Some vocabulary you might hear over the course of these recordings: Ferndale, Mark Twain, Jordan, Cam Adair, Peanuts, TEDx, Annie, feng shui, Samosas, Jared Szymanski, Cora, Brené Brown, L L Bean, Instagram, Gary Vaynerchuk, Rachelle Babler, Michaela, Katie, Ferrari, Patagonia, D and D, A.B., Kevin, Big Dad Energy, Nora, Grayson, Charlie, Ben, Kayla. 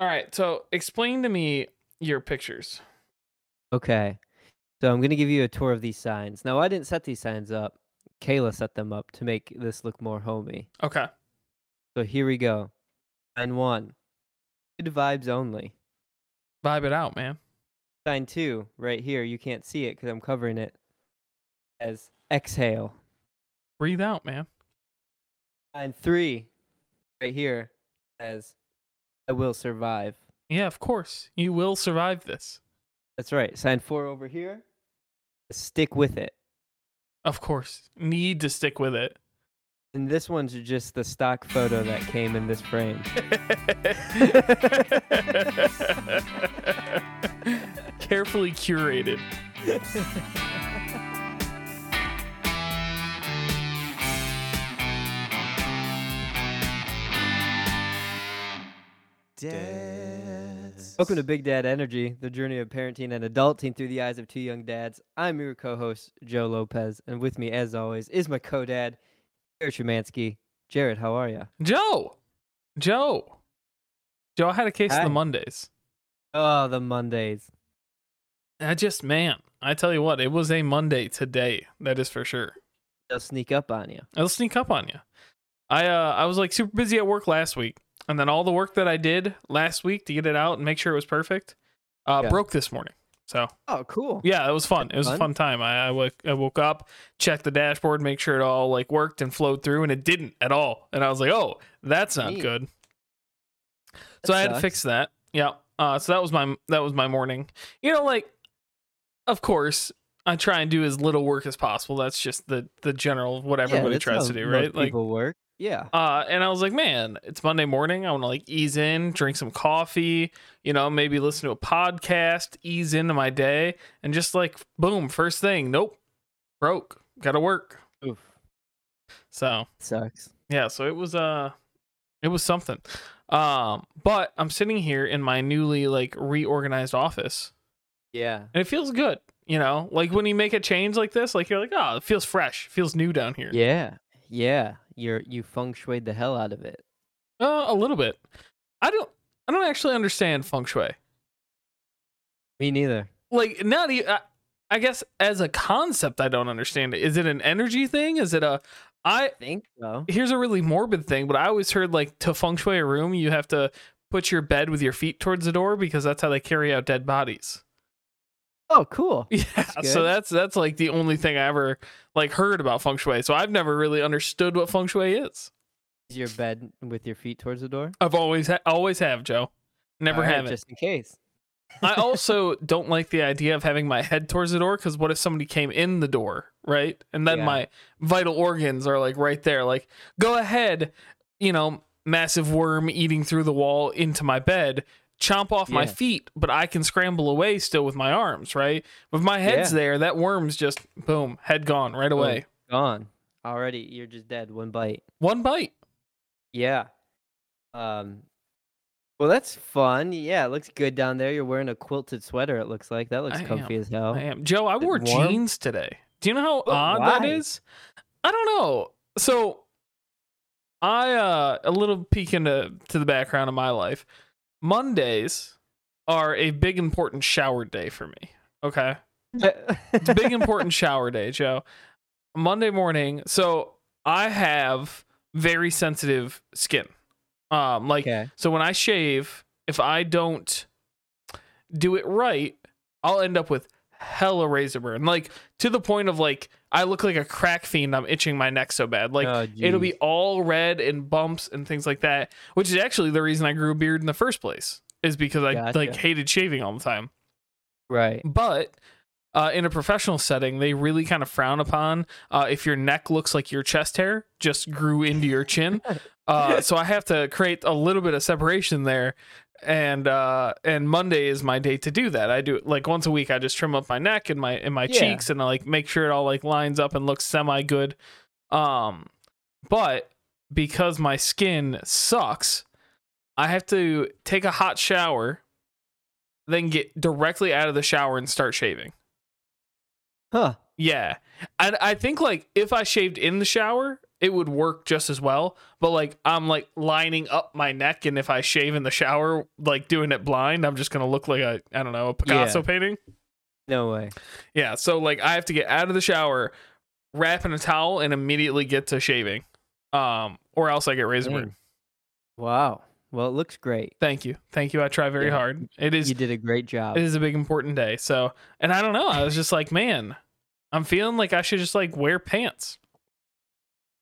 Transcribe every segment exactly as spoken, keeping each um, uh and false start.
All right. So explain to me your pictures. Okay. So I'm going to give you a tour of these signs. Now, I didn't set these signs up. Kayla set them up to make this look more homey. Okay. So here we go. Sign one. Good vibes only. Vibe it out, man. Sign two, right here. You can't see it because I'm covering it. As exhale. Breathe out, man. Sign three, right here. As I will survive. Yeah, of course. You will survive this. That's right. Sign four over here. Stick with it. Of course. Need to stick with it. And this one's just the stock photo that came in this frame. Carefully curated. Dads. Welcome to Big Dad Energy, the journey of parenting and adulting through the eyes of two young dads. I'm your co-host, Joe Lopez, and with me, as always, is my co-dad, Jared Szymanski. Jared, how are you? Joe! Joe! Joe, I had a case Hi. of the Mondays. Oh, the Mondays. I just, man, I tell you what, it was a Monday today, that is for sure. They'll sneak up on you. They'll sneak up on you. I, uh, I was, like, super busy at work last week. And then all the work that I did last week to get it out and make sure it was perfect uh, yeah. broke this morning. So oh, cool. Yeah, it was fun. That's it was fun. a fun time. I, I, w- I woke up, checked the dashboard, make sure it all like worked and flowed through, and it didn't at all. And I was like, oh, that's not Neat. good. That so sucks. I had to fix that. Yeah. Uh, so that was my that was my morning. You know, like, of course, I try and do as little work as possible. That's just the the general what everybody yeah, tries to do, right? Like people work. Yeah. Uh, and I was like, man, it's Monday morning. I want to like ease in, drink some coffee, you know, maybe listen to a podcast, ease into my day. And just like, boom, first thing. Nope. Broke. Got to work. Oof. So. Sucks. Yeah. So it was, uh, it was something. Um, but I'm sitting here in my newly like reorganized office. Yeah. And it feels good. You know, like when you make a change like this, like you're like, oh, it feels fresh. It feels new down here. Yeah. Yeah. You're, you feng shuied the hell out of it. Uh, a little bit. I don't I don't actually understand feng shui. Me neither. Like, not even, I, I guess as a concept, I don't understand it. Is it an energy thing? Is it a... I, I think so. Here's a really morbid thing, but I always heard, like, to feng shui a room, you have to put your bed with your feet towards the door because that's how they carry out dead bodies. Oh, cool. Yeah, that's so that's that's like the only thing I ever like heard about feng shui. So I've never really understood what feng shui is. Is your bed with your feet towards the door? I've always ha- always have, Joe. Never right, have it. Just in case. I also don't like the idea of having my head towards the door because what if somebody came in the door, right? And then yeah. my vital organs are like right there. Like, go ahead, you know, massive worm eating through the wall into my bed. Chomp off yeah. my feet, but I can scramble away still with my arms, right? With my head's yeah. there, that worm's just boom, head gone right away. Gone. Already, you're just dead. One bite. One bite. Yeah. Um. Well, that's fun. Yeah, it looks good down there. You're wearing a quilted sweater, it looks like. That looks I comfy am. as hell. I am. Joe, I wore jeans today. Do you know how but odd why? that is? I don't know. So, I, uh, a little peek into to the background of my life. Mondays are a big important shower day for me. Okay. It's a big important shower day, Joe. Monday morning. So I have very sensitive skin. Um, like, okay. so when I shave, if I don't do it right, I'll end up with hella razor burn. Like to the point of like, I look like a crack fiend. I'm itching my neck so bad. Like oh, it'll be all red and bumps and things like that, which is actually the reason I grew a beard in the first place is because I gotcha. like hated shaving all the time. Right. But uh, in a professional setting, they really kind of frown upon uh, if your neck looks like your chest hair just grew into your chin. Uh, so I have to create a little bit of separation there. And uh, and Monday is my day to do that. I do it like once a week. I just trim up my neck and my and my yeah. cheeks and I like make sure it all like lines up and looks semi good. Um, but because my skin sucks, I have to take a hot shower, then get directly out of the shower and start shaving. Huh? Yeah. I I think like if I shaved in the shower, it would work just as well. But like, I'm like lining up my neck, and if I shave in the shower, like doing it blind, I'm just going to look like a, I don't know, a Picasso yeah. painting. No way. Yeah. So like, I have to get out of the shower, wrap in a towel, and immediately get to shaving. Um, or else I get razor burn. Wow. Well, it looks great. Thank you. Thank you. I try very yeah. hard. It is. You did a great job. It is a big important day. So, and I don't know. I was just like, man, I'm feeling like I should just like wear pants.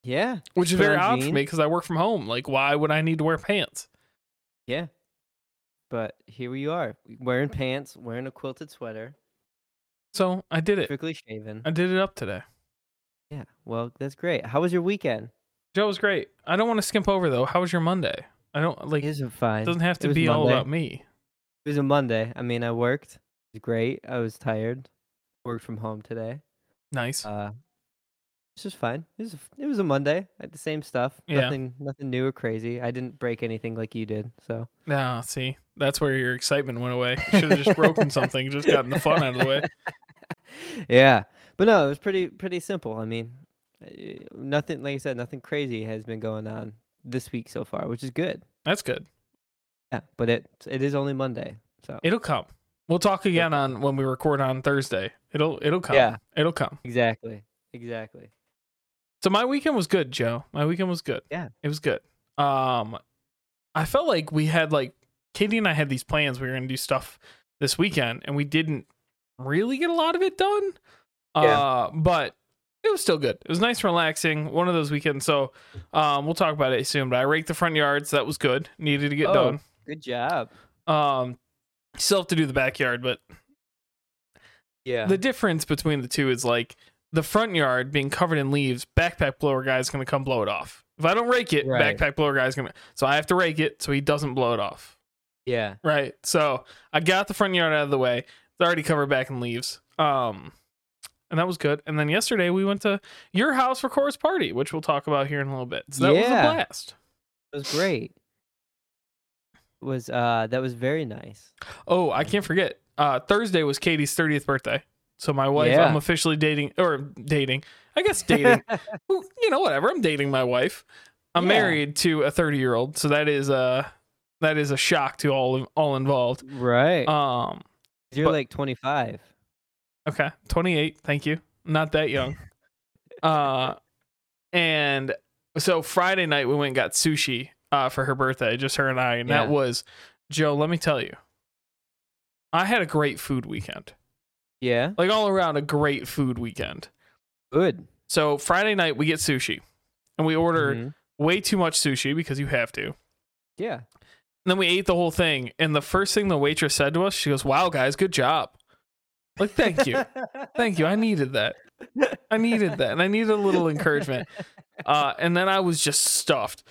Yeah. Which is very odd for me because I work from home. Like, why would I need to wear pants? Yeah. But here we are, wearing pants, wearing a quilted sweater. So I did it. Perfectly shaven. I did it up today. Yeah. Well, that's great. How was your weekend? Joe was great. I don't want to skimp over though. How was your Monday? I don't like. It isn't fine. It doesn't have to be Monday. All about me. It was a Monday. I mean, I worked. It was great. I was tired. Worked from home today. Nice. Uh, it's just fine. It was. A, it was a Monday. I had the same stuff. Yeah. Nothing. Nothing new or crazy. I didn't break anything like you did. So. No, see, that's where your excitement went away. You should have just broken something. Just gotten the fun out of the way. Yeah, but no, it was pretty pretty simple. I mean, nothing. Like I said, nothing crazy has been going on this week so far, which is good. That's good. Yeah, but it it is only Monday, so it'll come. We'll talk again on when we record on Thursday. It'll it'll come. Yeah, it'll come. Exactly. Exactly. So my weekend was good, Joe. My weekend was good. Yeah, it was good. Um, I felt like we had like Katie and I had these plans. We were going to do stuff this weekend, and we didn't really get a lot of it done. Yeah. Uh, but. It was still good. It was nice, relaxing. One of those weekends. So um, we'll talk about it soon. But I raked the front yards. That was good. Needed to get oh, done. Good job. Um, still have to do the backyard, but yeah, the difference between the two is like the front yard being covered in leaves. Backpack blower guy is going to come blow it off. If I don't rake it, right. Backpack blower guy is going to. So I have to rake it so he doesn't blow it off. Yeah. Right. So I got the front yard out of the way. It's already covered back in leaves. Um. And that was good. And then yesterday we went to your house for Cora's party, which we'll talk about here in a little bit. So that yeah. was a blast. It was great. It was uh that was very nice. Oh, I can't forget. Uh, Thursday was Katie's thirtieth birthday. So my wife, yeah. I'm officially dating or dating. I guess dating. You know, whatever. I'm dating my wife. I'm yeah. married to a thirty-year-old, so that is uh that is a shock to all all involved. Right. Um you're but, like twenty-five. Okay, twenty-eight. Thank you. Not that young. Uh, and so Friday night we went and got sushi uh, for her birthday, just her and I. And yeah. that was, Joe, let me tell you, I had a great food weekend. Yeah. Like all around a great food weekend. Good. So Friday night we get sushi and we order mm-hmm. way too much sushi because you have to. Yeah. And then we ate the whole thing. And the first thing the waitress said to us, she goes, wow, guys, good job. Like, thank you. Thank you. I needed that. I needed that. And I needed a little encouragement. Uh, and then I was just stuffed.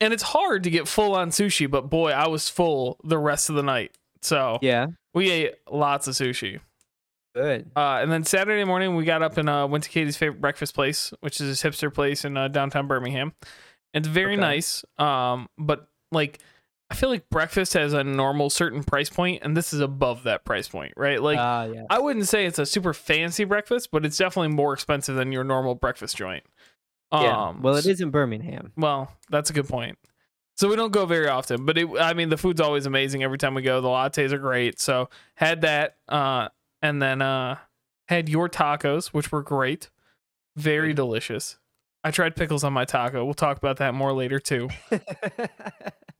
And it's hard to get full on sushi, but boy, I was full the rest of the night. So yeah, we ate lots of sushi. Good. Uh, and then Saturday morning, we got up and uh, went to Katie's favorite breakfast place, which is this hipster place in uh, downtown Birmingham. It's very okay. nice. Um, but like, I feel like breakfast has a normal certain price point, and this is above that price point, right? Like, uh, yeah. I wouldn't say it's a super fancy breakfast, but it's definitely more expensive than your normal breakfast joint. Um, yeah. Well, it is in Birmingham. Well, that's a good point. So we don't go very often, but it, I mean, the food's always amazing every time we go. The lattes are great. So had that, uh, and then uh, had your tacos, which were great, very mm-hmm. delicious. I tried pickles on my taco. We'll talk about that more later too.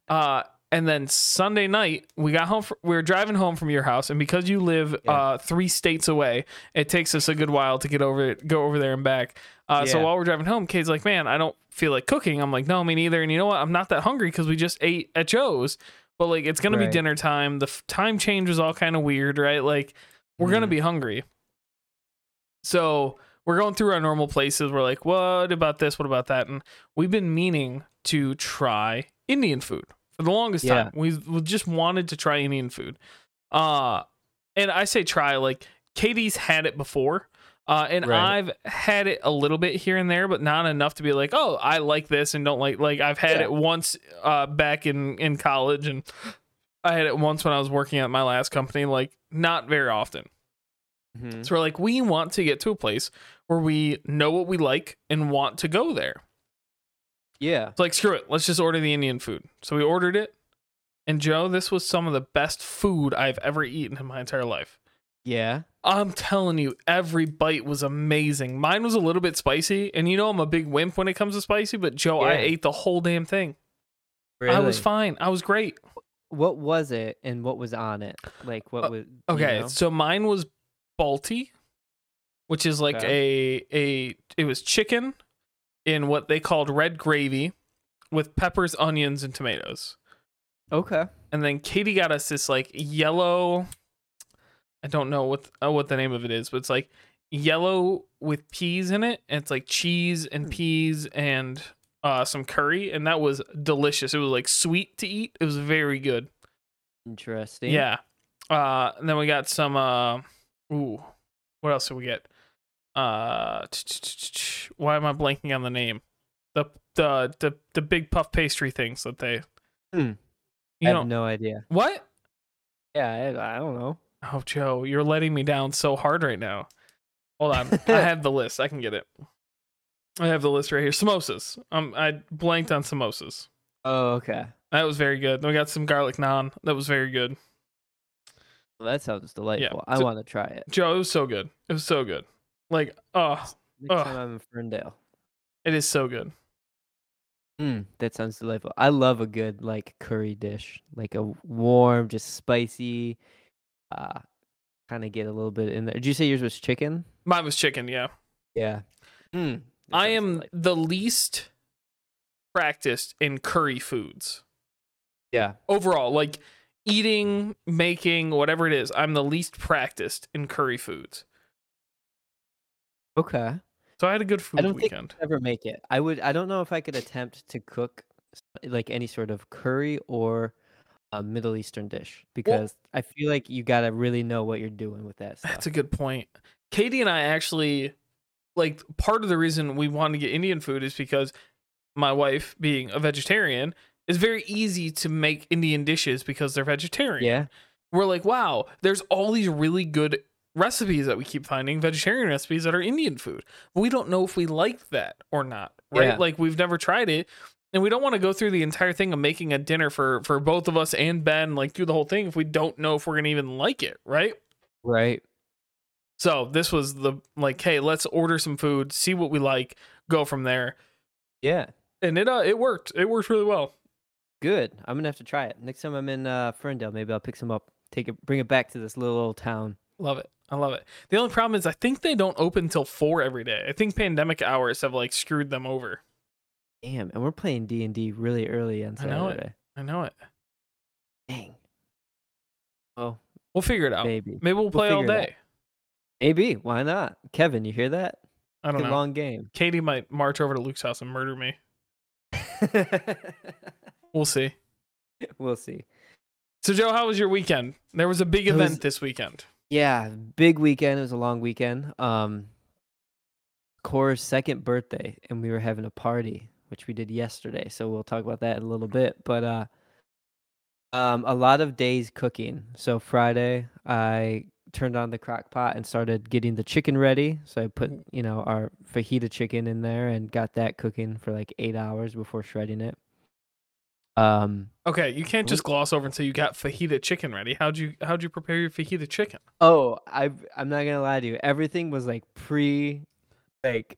uh. And then Sunday night, we got home. For, we were driving home from your house, and because you live yeah. uh, three states away, it takes us a good while to get over, go over there and back. Uh, yeah. So while we're driving home, Kate's like, "Man, I don't feel like cooking." I'm like, "No, me neither." And you know what? I'm not that hungry because we just ate at Joe's. But like, it's gonna right. be dinner time. The f- time change was all kind of weird, right? Like, we're mm. gonna be hungry. So we're going through our normal places. We're like, "What about this? What about that?" And we've been meaning to try Indian food. For the longest yeah. time, we just wanted to try Indian food. Uh, and I say try, like, Katie's had it before. Uh, and right. I've had it a little bit here and there, but not enough to be like, oh, I like this and don't like... Like, I've had yeah. it once uh, back in, in college, and I had it once when I was working at my last company. Like, not very often. Mm-hmm. So we're like, we want to get to a place where we know what we like and want to go there. Yeah. It's like, screw it. Let's just order the Indian food. So we ordered it. And Joe, this was some of the best food I've ever eaten in my entire life. Yeah. I'm telling you, every bite was amazing. Mine was a little bit spicy. And you know, I'm a big wimp when it comes to spicy. But Joe, yeah. I ate the whole damn thing. Really? I was fine. I was great. What was it and what was on it? Like, what was... Uh, okay, you know? So mine was Balti, which is like okay. a... a It was chicken in what they called red gravy with peppers, onions, and tomatoes. Okay. And then Katie got us this, like, yellow... I don't know what, uh, what the name of it is, but it's, like, yellow with peas in it. And it's, like, cheese and peas and... Uh, some curry, and that was delicious. It was like sweet to eat. It was very good. Interesting. Yeah. Uh, and then we got some. Uh, ooh, what else did we get? Uh, why am I blanking on the name? The the the the big puff pastry things that they. Hmm. I have no idea. What? Yeah, I, I don't know. Oh, Joe, you're letting me down so hard right now. Hold on, I have the list. I can get it. I have the list right here. Samosas. Um, I blanked on samosas. Oh, okay. That was very good. Then we got some garlic naan. That was very good. Well, that sounds delightful. Yeah. I so, want to try it. Joe, it was so good. It was so good. Like, oh. Next oh. time I'm in Ferndale. It is so good. Mm, that sounds delightful. I love a good, like, curry dish. Like a warm, just spicy. Uh, kind of get a little bit in there. Did you say yours was chicken? Mine was chicken, yeah. Yeah. Mm. I am the least practiced in curry foods. Yeah. Overall, like eating, making, whatever it is, I'm the least practiced in curry foods. Okay. So I had a good food I don't weekend. Think I'd ever make it. I would I don't know if I could attempt to cook like any sort of curry or a Middle Eastern dish because well, I feel like you got to really know what you're doing with that stuff. That's a good point. Katie and I actually Like, part of the reason we want to get Indian food is because my wife, being a vegetarian, is very easy to make Indian dishes because they're vegetarian. Yeah. We're like, wow, there's all these really good recipes that we keep finding, vegetarian recipes that are Indian food. But we don't know if we like that or not, right? Yeah. Like, we've never tried it, and we don't want to go through the entire thing of making a dinner for, for both of us and Ben, like, do the whole thing if we don't know if we're going to even like it, right? Right. So this was the, like, hey, let's order some food, see what we like, go from there. Yeah. And it uh, it worked. It worked really well. Good. I'm going to have to try it. Next time I'm in uh, Ferndale, maybe I'll pick some up, take it, bring it back to this little old town. Love it. I love it. The only problem is I think they don't open till four every day. I think pandemic hours have, like, screwed them over. Damn. And we're playing D and D really early on Saturday. I know it. I know it. Dang. Oh. We'll figure it out. Maybe. Maybe we'll play we'll all day. A B, why not? Kevin, you hear that? I don't know. It's a long game. Katie might march over to Luke's house and murder me. We'll see. We'll see. So, Joe, how was your weekend? There was a big it event was, this weekend. Yeah, big weekend. It was a long weekend. Um, Cora's second birthday, and we were having a party, which we did yesterday. So we'll talk about that in a little bit. But uh, um, a lot of days cooking. So Friday, I... turned on the crock pot and started getting the chicken ready. So I put, you know, our fajita chicken in there and got that cooking for like eight hours before shredding it. Um, okay, you can't just gloss over and say you got fajita chicken ready. How'd you how'd you prepare your fajita chicken? Oh, I I'm not gonna lie to you. Everything was like pre, like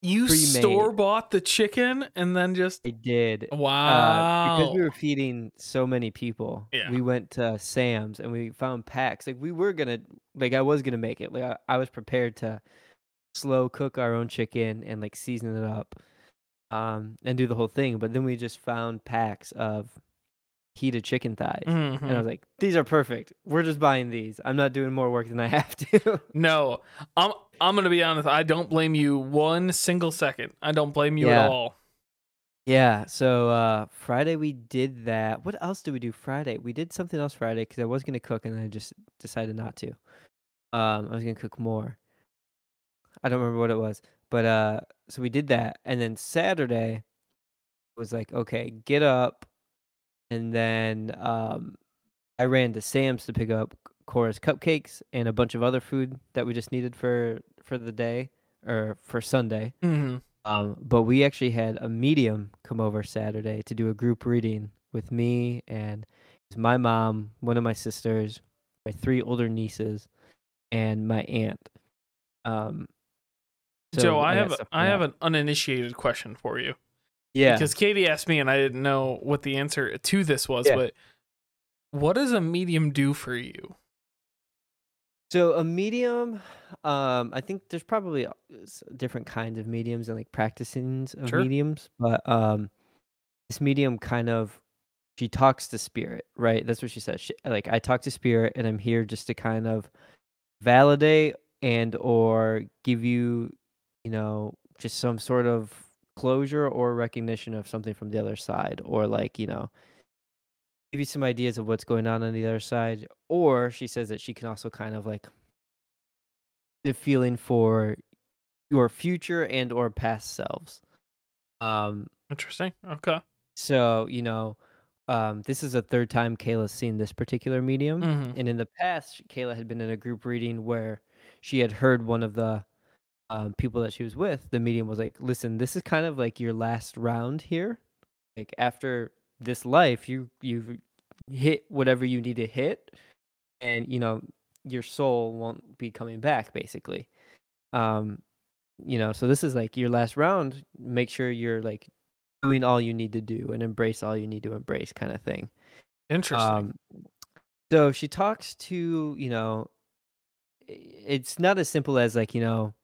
you pre-made. Store bought the chicken and then just I did. Wow. Uh, because we were feeding so many people. Yeah. We went to Sam's and we found packs. Like we were gonna like I was gonna make it. Like I, I was prepared to slow cook our own chicken and like season it up. Um and do the whole thing. But then we just found packs of heated chicken thighs. Mm-hmm. And I was like, these are perfect. We're just buying these. I'm not doing more work than I have to. No. I'm I'm going to be honest. I don't blame you one single second. I don't blame you yeah. at all. Yeah. So uh, Friday we did that. What else did we do Friday? We did something else Friday because I was going to cook and I just decided not to. Um, I was going to cook more. I don't remember what it was. But uh, so we did that. And then Saturday was like, okay, get up. And then um, I ran to Sam's to pick up Cora's cupcakes and a bunch of other food that we just needed for, for the day or for Sunday. Mm-hmm. Um, but we actually had a medium come over Saturday to do a group reading with me and my mom, one of my sisters, my three older nieces, and my aunt. Um, so Joe, I have I have an uninitiated question for you. Yeah. Because Katie asked me, and I didn't know what the answer to this was, yeah. but what does a medium do for you? So a medium, um, I think there's probably different kinds of mediums and like practicings of sure. mediums, but um, this medium kind of, she talks to spirit, right? That's what she said. She, like, I talk to spirit and I'm here just to kind of validate and or give you, you know, just some sort of closure or recognition of something from the other side, or like, you know, give you some ideas of what's going on on the other side. Or she says that she can also kind of like the feeling for your future and or past selves. Um, Interesting. Okay. So, you know, um, this is the third time Kayla's seen this particular medium. Mm-hmm. And in the past, Kayla had been in a group reading where she had heard one of the um, people that she was with, the medium was like, listen, this is kind of like your last round here. Like after this life, you you hit whatever you need to hit, and you know your soul won't be coming back, basically. Um, you know, so this is like your last round. Make sure you're like doing all you need to do and embrace all you need to embrace, kind of thing. Interesting. Um, so she talks to, you know, it's not as simple as like, you know,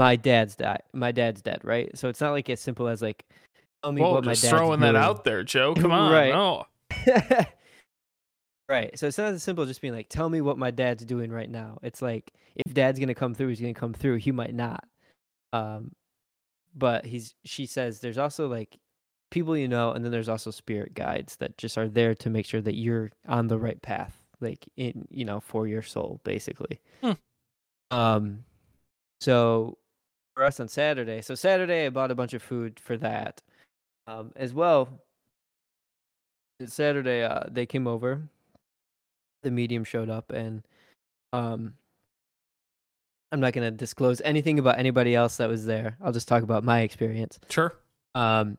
my dad's died. My dad's dead, right? So it's not like as simple as like. Tell me Whoa, what just my dad's throwing doing. That out there, Joe. Come on, right? No. Right. So it's not as simple as just being like, "Tell me what my dad's doing right now." It's like if dad's gonna come through, he's gonna come through. He might not. Um, but he's. She says there's also like people you know, and then there's also spirit guides that just are there to make sure that you're on the right path, like in you know for your soul, basically. Hmm. Um, so for us on Saturday, so Saturday I bought a bunch of food for that. Um, as well, Saturday uh, they came over. The medium showed up, and um, I'm not going to disclose anything about anybody else that was there. I'll just talk about my experience. Sure. Um,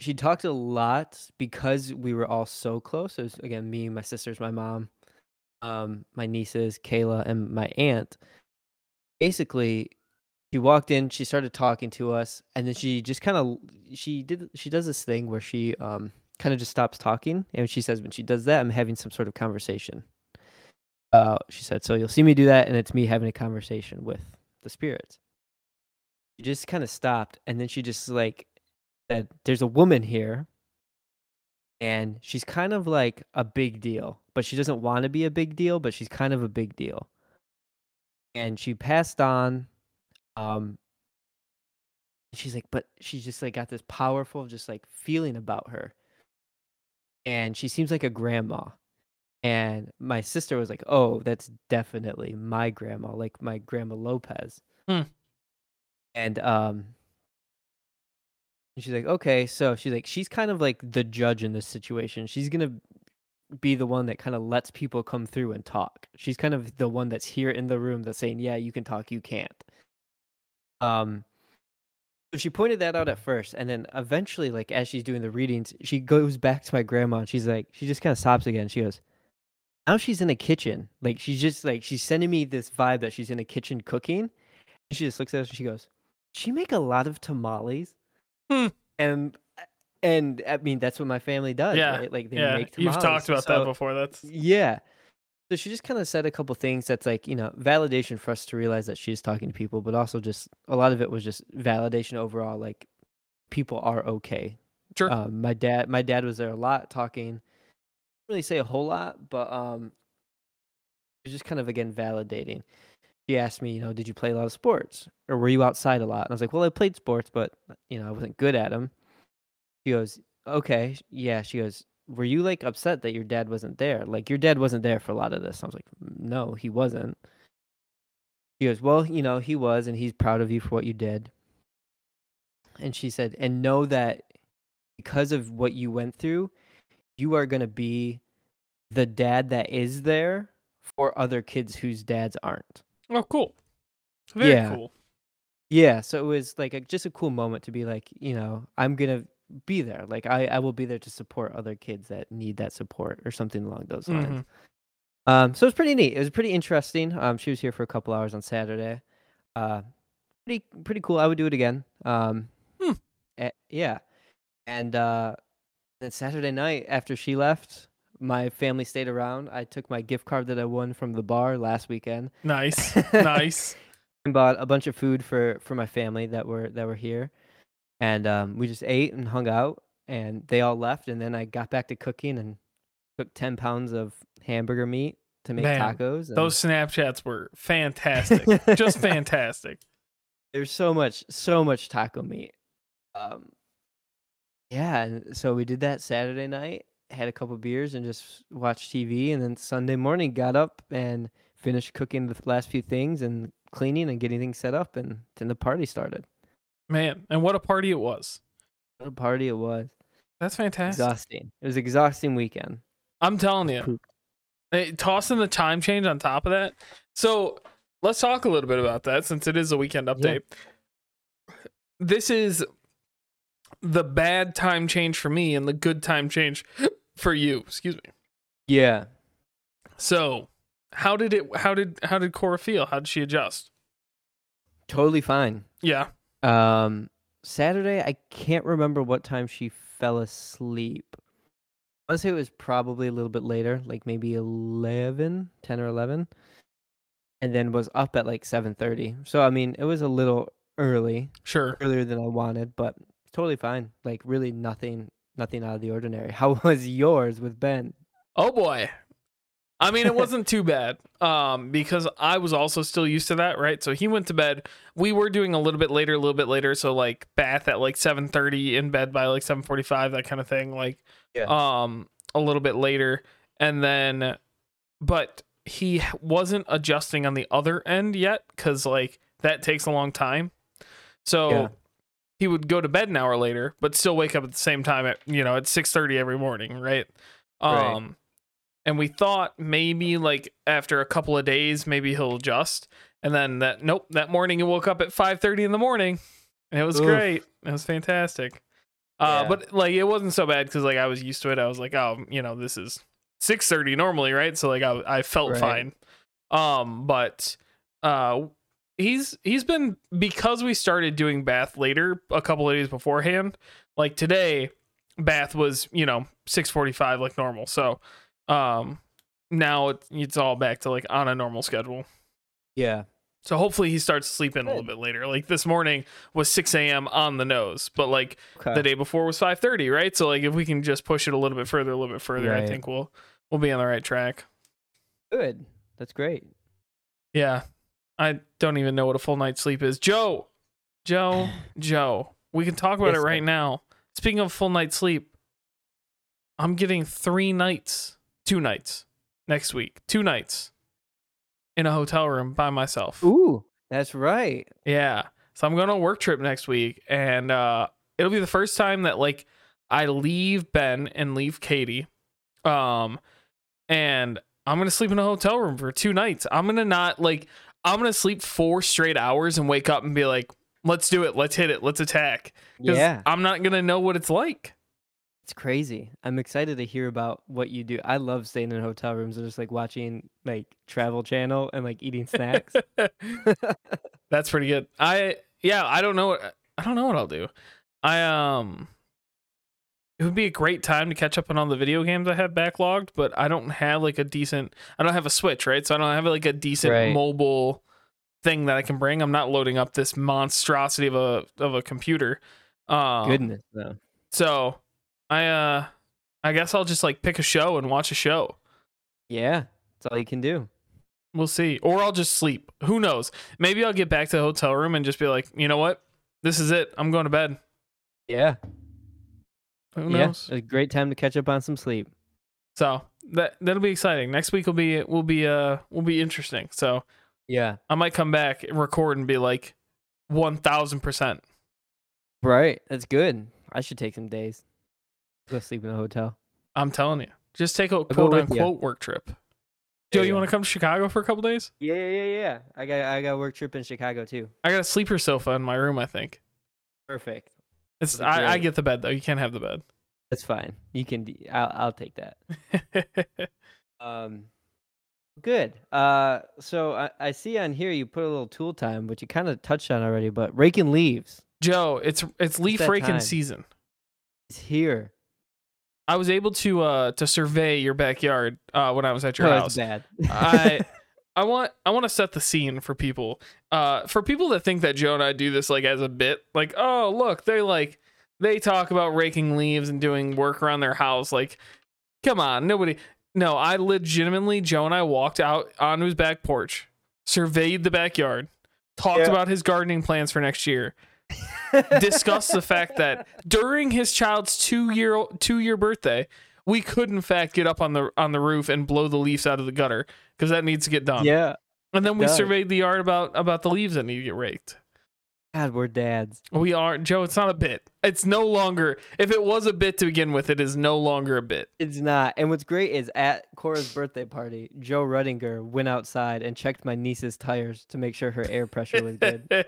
she talked a lot because we were all so close. It was, again, me, my sisters, my mom, um, my nieces, Kayla, and my aunt. Basically, she walked in, she started talking to us, and then she just kind of, she did, she does this thing where she um kind of just stops talking, and she says when she does that, I'm having some sort of conversation. Uh, she said, so you'll see me do that, and it's me having a conversation with the spirits. She just kind of stopped, and then she just like said, there's a woman here, and she's kind of like a big deal, but she doesn't want to be a big deal, but she's kind of a big deal. And she passed on. Um, she's like, but she's just like got this powerful, just like feeling about her. And she seems like a grandma. And my sister was like, oh, that's definitely my grandma, like my grandma Lopez. Hmm. And, um, and she's like, okay. So she's like, she's kind of like the judge in this situation. She's going to be the one that kind of lets people come through and talk. She's kind of the one that's here in the room that's saying, yeah, you can talk, you can't. Um, she pointed that out at first, and then eventually, like as she's doing the readings, she goes back to my grandma, and she's like, she just kind of stops again. She goes, now she's in a kitchen, like she's just like she's sending me this vibe that she's in a kitchen cooking. And she just looks at us and she goes, she make a lot of tamales, hmm. and and I mean that's what my family does, yeah, right? Like they yeah. make tamales. You've talked about so, that before. That's yeah. So she just kind of said a couple things that's like, you know, validation for us to realize that she's talking to people, but also just a lot of it was just validation overall. Like people are okay. Sure. Um, my dad, my dad was there a lot talking. Didn't really say a whole lot, but um, it was just kind of again validating. She asked me, you know, did you play a lot of sports, or were you outside a lot? And I was like, well, I played sports, but you know, I wasn't good at them. She goes, okay, yeah. She goes, were you like upset that your dad wasn't there? Like your dad wasn't there for a lot of this. I was like, no, he wasn't. She goes, well, you know, he was, and he's proud of you for what you did. And she said, and know that because of what you went through, you are going to be the dad that is there for other kids whose dads aren't. Oh, cool. Very yeah. cool. Yeah, so it was like a, just a cool moment to be like, you know, I'm gonna be there. Like I, I will be there to support other kids that need that support or something along those lines. Mm-hmm. Um, so it was pretty neat. It was pretty interesting. Um, she was here for a couple hours on Saturday. Uh, pretty pretty cool. I would do it again. Um, hmm. a, yeah, and uh, then Saturday night after she left, my family stayed around. I took my gift card that I won from the bar last weekend. Nice, nice. And bought a bunch of food for, for my family that were that were here, and um, we just ate and hung out. And they all left, and then I got back to cooking and cooked ten pounds of hamburger meat to make Man, tacos. And... Those Snapchats were fantastic, just fantastic. There's so much, so much taco meat. Um, yeah, and so we did that Saturday night. Had a couple beers and just watched T V, and then Sunday morning got up and finished cooking the last few things and cleaning and getting things set up, and then the party started. Man, and what a party it was. What a party it was. That's fantastic. Exhausting. It was an exhausting weekend. I'm telling you. They, tossing the time change on top of that. So let's talk a little bit about that since it is a weekend update. Yeah. This is the bad time change for me and the good time change for you, excuse me. Yeah. So, how did it? How did how did Cora feel? How did she adjust? Totally fine. Yeah. Um, Saturday, I can't remember what time she fell asleep. I would say it was probably a little bit later, like maybe eleven, ten or eleven, and then was up at like seven thirty. So I mean, it was a little early. Sure. Earlier than I wanted, but totally fine. Like really nothing. Nothing out of the ordinary. How was yours with Ben? Oh boy. I mean, it wasn't too bad um, because I was also still used to that, right? So he went to bed. We were doing a little bit later, a little bit later. So like bath at like seven thirty, in bed by like seven forty-five, that kind of thing. Like yeah. um, a little bit later. And then, but he wasn't adjusting on the other end yet because like that takes a long time. So yeah. He would go to bed an hour later, but still wake up at the same time at, you know, at six thirty every morning, right? right. Um, and we thought maybe, like, after a couple of days, maybe he'll adjust. And then, that nope, that morning he woke up at five thirty in the morning. And it was Oof. great. It was fantastic. Uh, yeah. But, like, it wasn't so bad because, like, I was used to it. I was like, oh, you know, this is six thirty normally, right? So, like, I I felt right. fine. Um, but... uh. He's he's been, because we started doing bath later a couple of days beforehand, like today bath was, you know, six forty-five like normal. So um, now it's, it's all back to like on a normal schedule. Yeah. So hopefully he starts sleeping a little bit later. Like this morning was six a.m. on the nose, but like okay. the day before was five thirty, right? So like if we can just push it a little bit further, a little bit further, right. I think we'll we'll be on the right track. Good. That's great. Yeah. I don't even know what a full night's sleep is. Joe, Joe, Joe, we can talk about yes, it right man. now. Speaking of full night's sleep, I'm getting three nights, two nights next week, two nights in a hotel room by myself. Ooh, that's right. Yeah. So I'm going on a work trip next week, and uh, it'll be the first time that like I leave Ben and leave Katie. Um, and I'm going to sleep in a hotel room for two nights. I'm going to not like... I'm going to sleep four straight hours and wake up and be like, let's do it. Let's hit it. Let's attack. Yeah. I'm not going to know what it's like. It's crazy. I'm excited to hear about what you do. I love staying in hotel rooms and just like watching like Travel Channel and like eating snacks. That's pretty good. I, yeah, I don't know. What, I don't know what I'll do. I, um, it would be a great time to catch up on all the video games I have backlogged, but I don't have like a decent, I don't have a Switch, right? So I don't have like a decent right. mobile thing that I can bring. I'm not loading up this monstrosity of a, of a computer. Um, Goodness, though. So I, uh, I guess I'll just like pick a show and watch a show. Yeah. That's all you can do. We'll see. Or I'll just sleep. Who knows? Maybe I'll get back to the hotel room and just be like, you know what? This is it. I'm going to bed. Yeah. Who knows? Yeah, a great time to catch up on some sleep. So that that'll be exciting. Next week will be will be uh will be interesting. So yeah, I might come back and record and be like one thousand percent. Right, that's good. I should take some days. Go sleep in a hotel. I'm telling you, just take a I'll quote unquote you. work trip. Joe, you want to come to Chicago for a couple days? Yeah, yeah, yeah. I got I got a work trip in Chicago too. I got a sleeper sofa in my room, I think. Perfect. It's I, I get the bed though. You can't have the bed. That's fine. You can. I'll I'll take that. um, good. Uh, so I, I see on here you put a little tool time, which you kind of touched on already, but raking leaves. Joe, it's it's leaf raking season. It's here. I was able to uh, to survey your backyard uh, when I was at your oh, house. That's bad. I I want I want to set the scene for people. Uh, for people that think that Joe and I do this like as a bit, like, oh look, they like they talk about raking leaves and doing work around their house. Like, come on, nobody. No, I legitimately Joe and I walked out onto his back porch, surveyed the backyard, talked yeah. about his gardening plans for next year. Discuss the fact that during his child's two-year two-year birthday, we could in fact get up on the on the roof and blow the leaves out of the gutter because that needs to get done. Yeah, and then we does. surveyed the yard about about the leaves that need to get raked. God, we're dads. We are, Joe. It's not a bit. It's no longer. If it was a bit to begin with, it is no longer a bit. It's not. And what's great is at Cora's birthday party, Joe Rudinger went outside and checked my niece's tires to make sure her air pressure was good.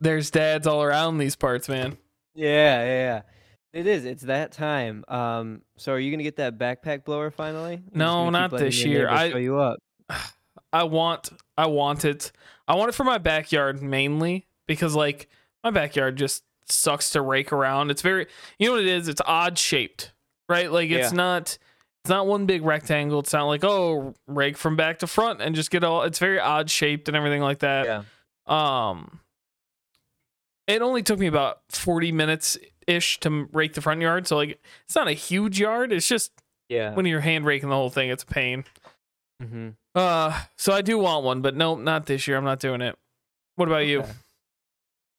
There's dads all around these parts, man. Yeah, yeah, yeah. It is. It's that time. Um, so are you gonna get that backpack blower finally? I'm no, not this year. I show you up. I want. I want it. I want it for my backyard mainly because, like, my backyard just sucks to rake around. It's very, you know what it is? It's odd shaped, right? Like, it's yeah. not, it's not one big rectangle. It's not like, oh, rake from back to front and just get all. It's very odd shaped and everything like that. Yeah. Um, it only took me about forty minutes ish to rake the front yard, so like, it's not a huge yard. It's just yeah. when you're hand raking the whole thing, it's a pain. Mm-hmm. Uh, so I do want one, but no, not this year. I'm not doing it. What about okay. you?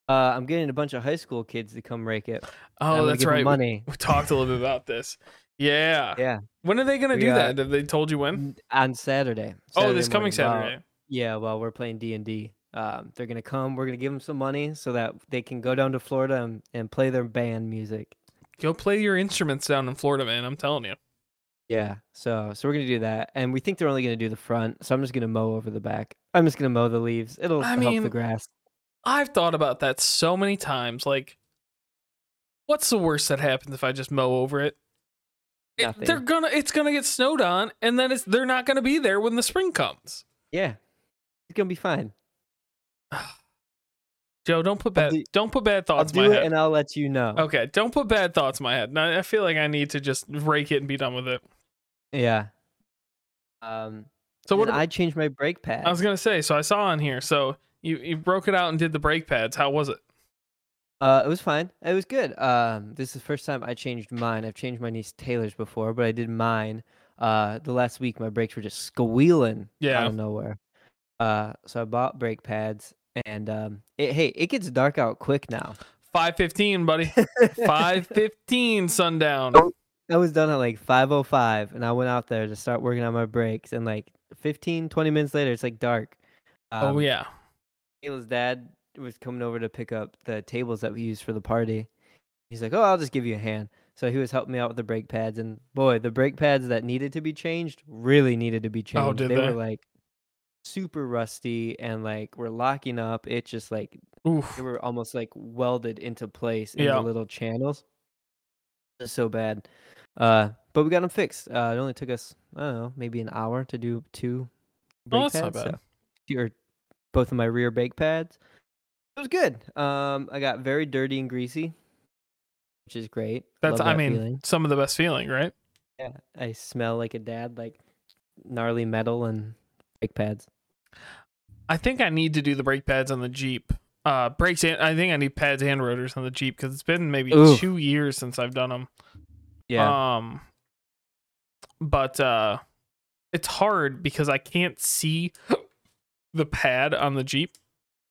Uh, I'm getting a bunch of high school kids to come rake it. Oh, that's right. Money. We, we talked a little bit about this. Yeah. Yeah. When are they going to do that? Have they told you when? On Saturday. Saturday oh, this morning. coming Saturday. While, yeah. While we're playing D and D, um, they're going to come. We're going to give them some money so that they can go down to Florida and, and play their band music. Go play your instruments down in Florida, man. I'm telling you. Yeah, so so we're gonna do that, and we think they're only gonna do the front. So I'm just gonna mow over the back. I'm just gonna mow the leaves. It'll I help mean, the grass. I've thought about that so many times. Like, what's the worst that happens if I just mow over it? it they're gonna. It's gonna get snowed on, and then it's they're not gonna be there when the spring comes. Yeah, it's gonna be fine. Joe, don't put bad do, don't put bad thoughts I'll do in my it head, and I'll let you know. Okay, don't put bad thoughts in my head. Now, I feel like I need to just rake it and be done with it. Yeah. Um. So what? About, I changed my brake pads. I was gonna say. So I saw on here. So you, you broke it out and did the brake pads. How was it? Uh, it was fine. It was good. Um, this is the first time I changed mine. I've changed my niece Taylor's before, but I did mine. Uh, the last week my brakes were just squealing yeah. out of nowhere. Uh, so I bought brake pads, and um, it, hey, it gets dark out quick now. Five fifteen, buddy. Five fifteen, sundown. I was done at like five oh five, and I went out there to start working on my brakes, and like fifteen, twenty minutes later, it's like dark. Um, oh, yeah. Kayla's dad was coming over to pick up the tables that we used for the party. He's like, oh, I'll just give you a hand. So he was helping me out with the brake pads, and boy, the brake pads that needed to be changed really needed to be changed. Oh, did they, they were like super rusty, and like we're locking up. It just like, oof. They were almost like welded into place in yeah. the little channels. It's so bad. Uh, but we got them fixed. Uh, it only took us, I don't know, maybe an hour to do two brake oh, that's pads. Not bad. So, or both of my rear brake pads. It was good. Um, I got very dirty and greasy, which is great. That's, that I mean, feeling. Some of the best feeling, right? Yeah. I smell like a dad, like gnarly metal and brake pads. I think I need to do the brake pads on the Jeep. Uh, brakes. And, I think I need pads and rotors on the Jeep because it's been maybe Ooh. two years since I've done them. Yeah. Um, but uh, it's hard because I can't see the pad on the Jeep.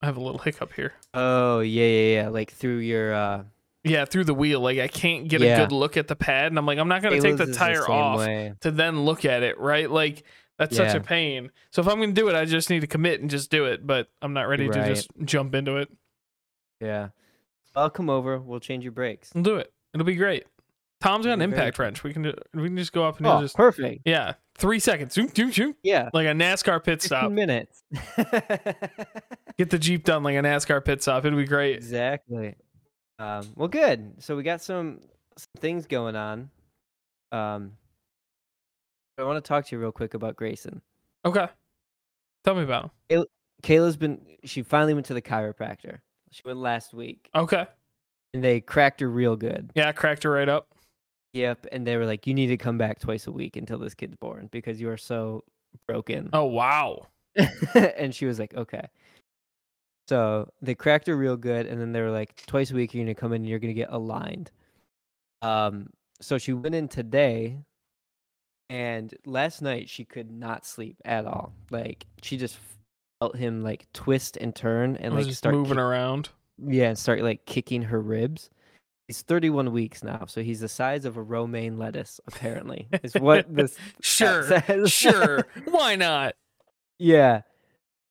I have a little hiccup here. Oh yeah, yeah, yeah. Like through your. Uh... Yeah, through the wheel. Like I can't get yeah. a good look at the pad, and I'm like, I'm not gonna Kayla's take the tire the off way. to then look at it, right? Like that's yeah. such a pain. So if I'm gonna do it, I just need to commit and just do it. But I'm not ready right. to just jump into it. Yeah. I'll come over. We'll change your brakes. We'll do it. It'll be great. Tom's got an impact wrench. We can do, we can just go up and oh, just perfect. Yeah, three seconds. Zoom, zoom, zoom. Yeah, like a NASCAR pit stop. Minutes. Get the Jeep done like a NASCAR pit stop. It'd be great. Exactly. Um, well, good. So we got some, some things going on. Um, I want to talk to you real quick about Grayson. Okay. Tell me about him. Kayla's been. She finally went to the chiropractor. She went last week. Okay. And they cracked her real good. Yeah, cracked her right up. Yep. And they were like, you need to come back twice a week until this kid's born because you are so broken. Oh, wow. And she was like, okay. So they cracked her real good. And then they were like, twice a week, you're going to come in and you're going to get aligned. Um. So she went in today. And last night, she could not sleep at all. Like, she just felt him, like, twist and turn and, like, start moving kick- around. Yeah, and start, like, kicking her ribs. He's thirty-one weeks now, so he's the size of a romaine lettuce, apparently, is what this sure, says. Sure, why not? Yeah.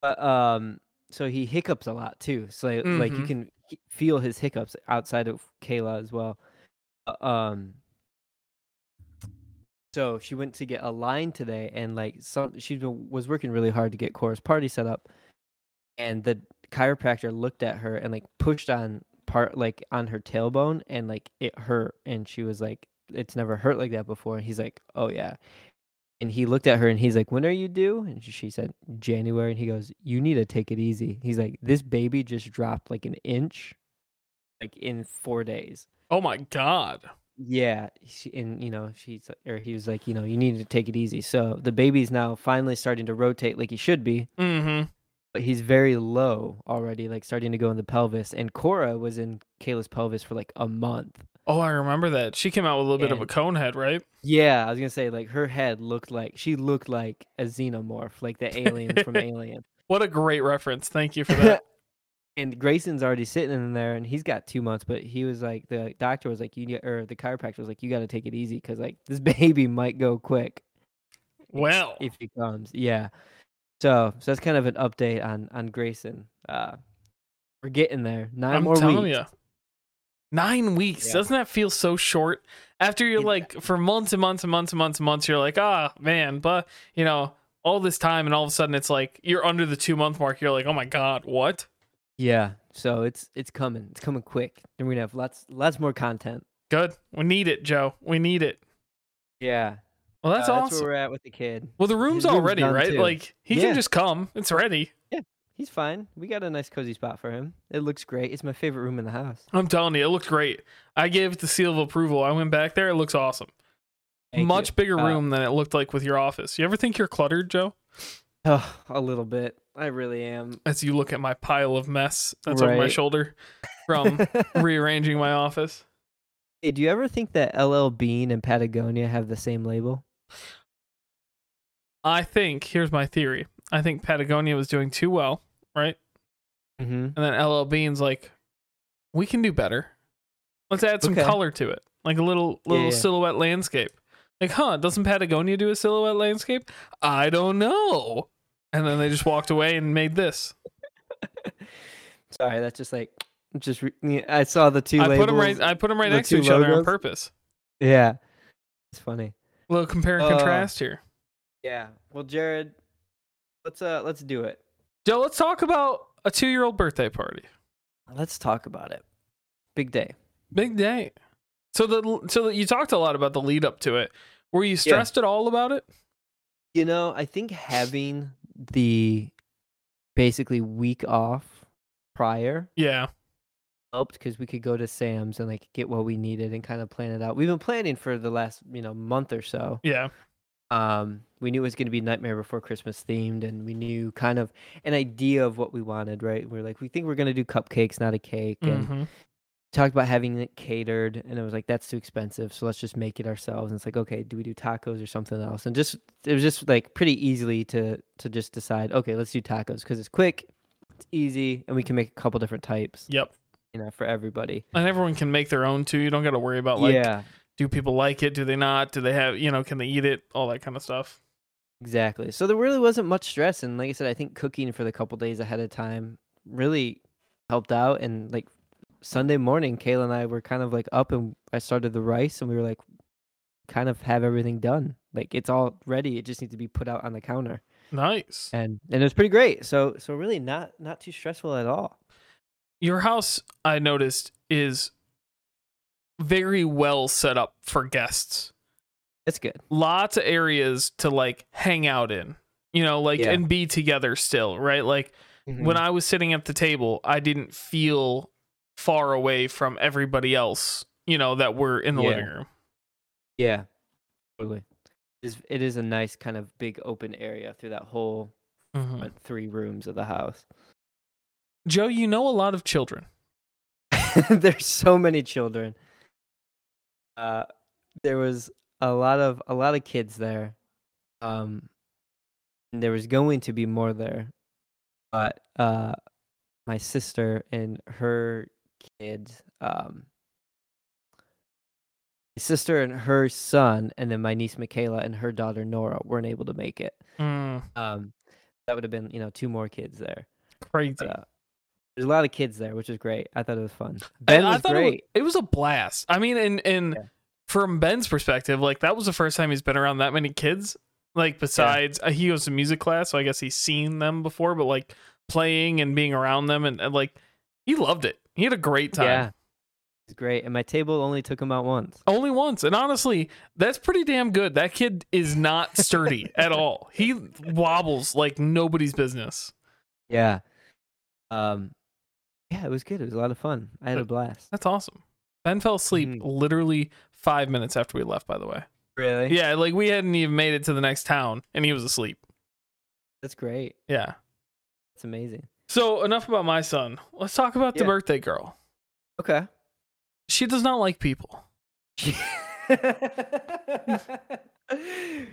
Uh, um. So he hiccups a lot, too. So, mm-hmm. like, you can feel his hiccups outside of Kayla as well. Uh, um. So she went to get aligned today, and like some, she was working really hard to get Cora's party set up. And the chiropractor looked at her and like pushed on part like on her tailbone, and like it hurt. And she was like, "It's never hurt like that before." And he's like, "Oh yeah." And he looked at her and he's like, "When are you due?" And she said, "January." And he goes, "You need to take it easy." He's like, "This baby just dropped like an inch, like in four days." Oh my God. Yeah, she, and you know she's or he was like, you know, you need to take it easy. So the baby's now finally starting to rotate like he should be, mm-hmm. but he's very low already, like starting to go in the pelvis. And Cora was in Kayla's pelvis for like a month. Oh, I remember that. She came out with a little and, bit of a cone head, right? Yeah, I was gonna say like her head looked like she looked like a xenomorph, like the alien from Alien. What a great reference! Thank you for that. And Grayson's already sitting in there, and he's got two months. But he was like, the doctor was like, you need, or the chiropractor was like, you got to take it easy because like this baby might go quick. Well, if he comes, yeah. So, so that's kind of an update on on Grayson. Uh, we're getting there. Nine I'm more telling weeks. You. Nine weeks. Yeah. Doesn't that feel so short? After you're yeah. like for months and months and months and months and months, you're like, ah, oh, man, but you know, all this time, and all of a sudden, it's like you're under the two month mark. You're like, oh my God, what? Yeah, so it's it's coming. It's coming quick. And we're going to have lots lots more content. Good. We need it, Joe. We need it. Yeah. Well, that's uh, awesome. That's where we're at with the kid. Well, the room's, room's all ready, right? Too. Like, he yeah. can just come. It's ready. Yeah, he's fine. We got a nice cozy spot for him. It looks great. It's my favorite room in the house. I'm telling you, it looked great. I gave it the seal of approval. I went back there. It looks awesome. Thank Much you. bigger uh, room than it looked like with your office. You ever think you're cluttered, Joe? Oh, a little bit. I really am. As you look at my pile of mess that's right. over my shoulder from rearranging my office. Hey, do you ever think that L L Bean and Patagonia have the same label? I think, here's my theory. I think Patagonia was doing too well, right? Mm-hmm. And then L L Bean's like, we can do better. Let's add some okay. color to it. Like a little little yeah, yeah. silhouette landscape. Like, huh, doesn't Patagonia do a silhouette landscape? I don't know. And then they just walked away and made this. Sorry, that's just like, just re- I saw the two I labels. Put them right, I put them right the next to each logos. Other on purpose. Yeah, it's funny. A little compare and uh, contrast here. Yeah. Well, Jared, let's uh, let's do it. Joe, let's talk about a two-year-old birthday party. Let's talk about it. Big day. Big day. So the so you talked a lot about the lead up to it. Were you stressed yeah. at all about it? You know, I think having the basically week off prior yeah helped because we could go to Sam's and like get what we needed and kind of plan it out. We've been planning for the last you know month or so. Yeah um we knew it was going to be Nightmare Before Christmas themed, and we knew kind of an idea of what we wanted, right? We're like, we think we're going to do cupcakes, not a cake. And mm-hmm. talked about having it catered, and it was like, that's too expensive, so let's just make it ourselves. And it's like, okay, do we do tacos or something else? And just it was just like pretty easily to to just decide, okay, let's do tacos because it's quick, it's easy, and we can make a couple different types. Yep. You know, for everybody, and everyone can make their own too. You don't got to worry about like, yeah. do people like it? Do they not? Do they have you know? Can they eat it? All that kind of stuff. Exactly. So there really wasn't much stress, and like I said, I think cooking for the couple days ahead of time really helped out, and like. Sunday morning, Kayla and I were kind of like up, and I started the rice, and we were like, kind of have everything done. Like it's all ready. It just needs to be put out on the counter. Nice. And and it was pretty great. So so really not not too stressful at all. Your house, I noticed, is very well set up for guests. It's good. Lots of areas to like hang out in, you know, like yeah. and be together still, right? Like mm-hmm. when I was sitting at the table, I didn't feel far away from everybody else, you know, that were in the yeah. living room. Yeah, totally. It is, it is a nice kind of big open area through that whole mm-hmm. three rooms of the house. Joe, you know a lot of children. There's so many children. Uh, there was a lot of a lot of kids there. Um, and there was going to be more there, but uh, my sister and her kids. Um, My sister and her son, and then my niece Michaela and her daughter Nora weren't able to make it. Mm. Um, that would have been, you know, two more kids there. Crazy. But, uh, there's a lot of kids there, which is great. I thought it was fun. Ben was I great. It was, it was a blast. I mean, and and yeah. from Ben's perspective, like that was the first time he's been around that many kids. Like besides, yeah. uh, he goes to music class, so I guess he's seen them before, but like playing and being around them, and, and like he loved it. He had a great time. Yeah. It's great, and my table only took him out once. Only once, and honestly, that's pretty damn good. That kid is not sturdy at all. He wobbles like nobody's business. Yeah, um, yeah, it was good. It was a lot of fun. I had a blast. That's awesome. Ben fell asleep mm-hmm. literally five minutes after we left. By the way, really? Yeah, like we hadn't even made it to the next town, and he was asleep. That's great. Yeah, it's amazing. So enough about my son. Let's talk about yeah. the birthday girl. Okay. She does not like people. She,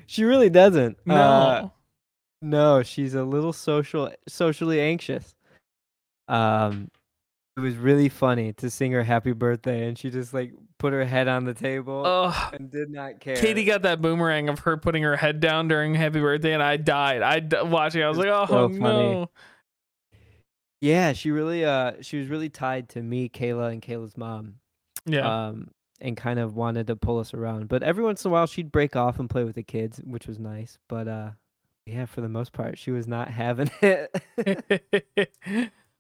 she really doesn't. No. Uh, no, she's a little social, socially anxious. Um, it was really funny to sing her happy birthday, and she just like put her head on the table Ugh. and did not care. Katie got that boomerang of her putting her head down during happy birthday, and I died. I d- watching. I was it's like, oh so no. Yeah, she really. Uh, she was really tied to me, Kayla, and Kayla's mom. Yeah, um, and kind of wanted to pull us around, but every once in a while she'd break off and play with the kids, which was nice. But uh, yeah, for the most part, she was not having it.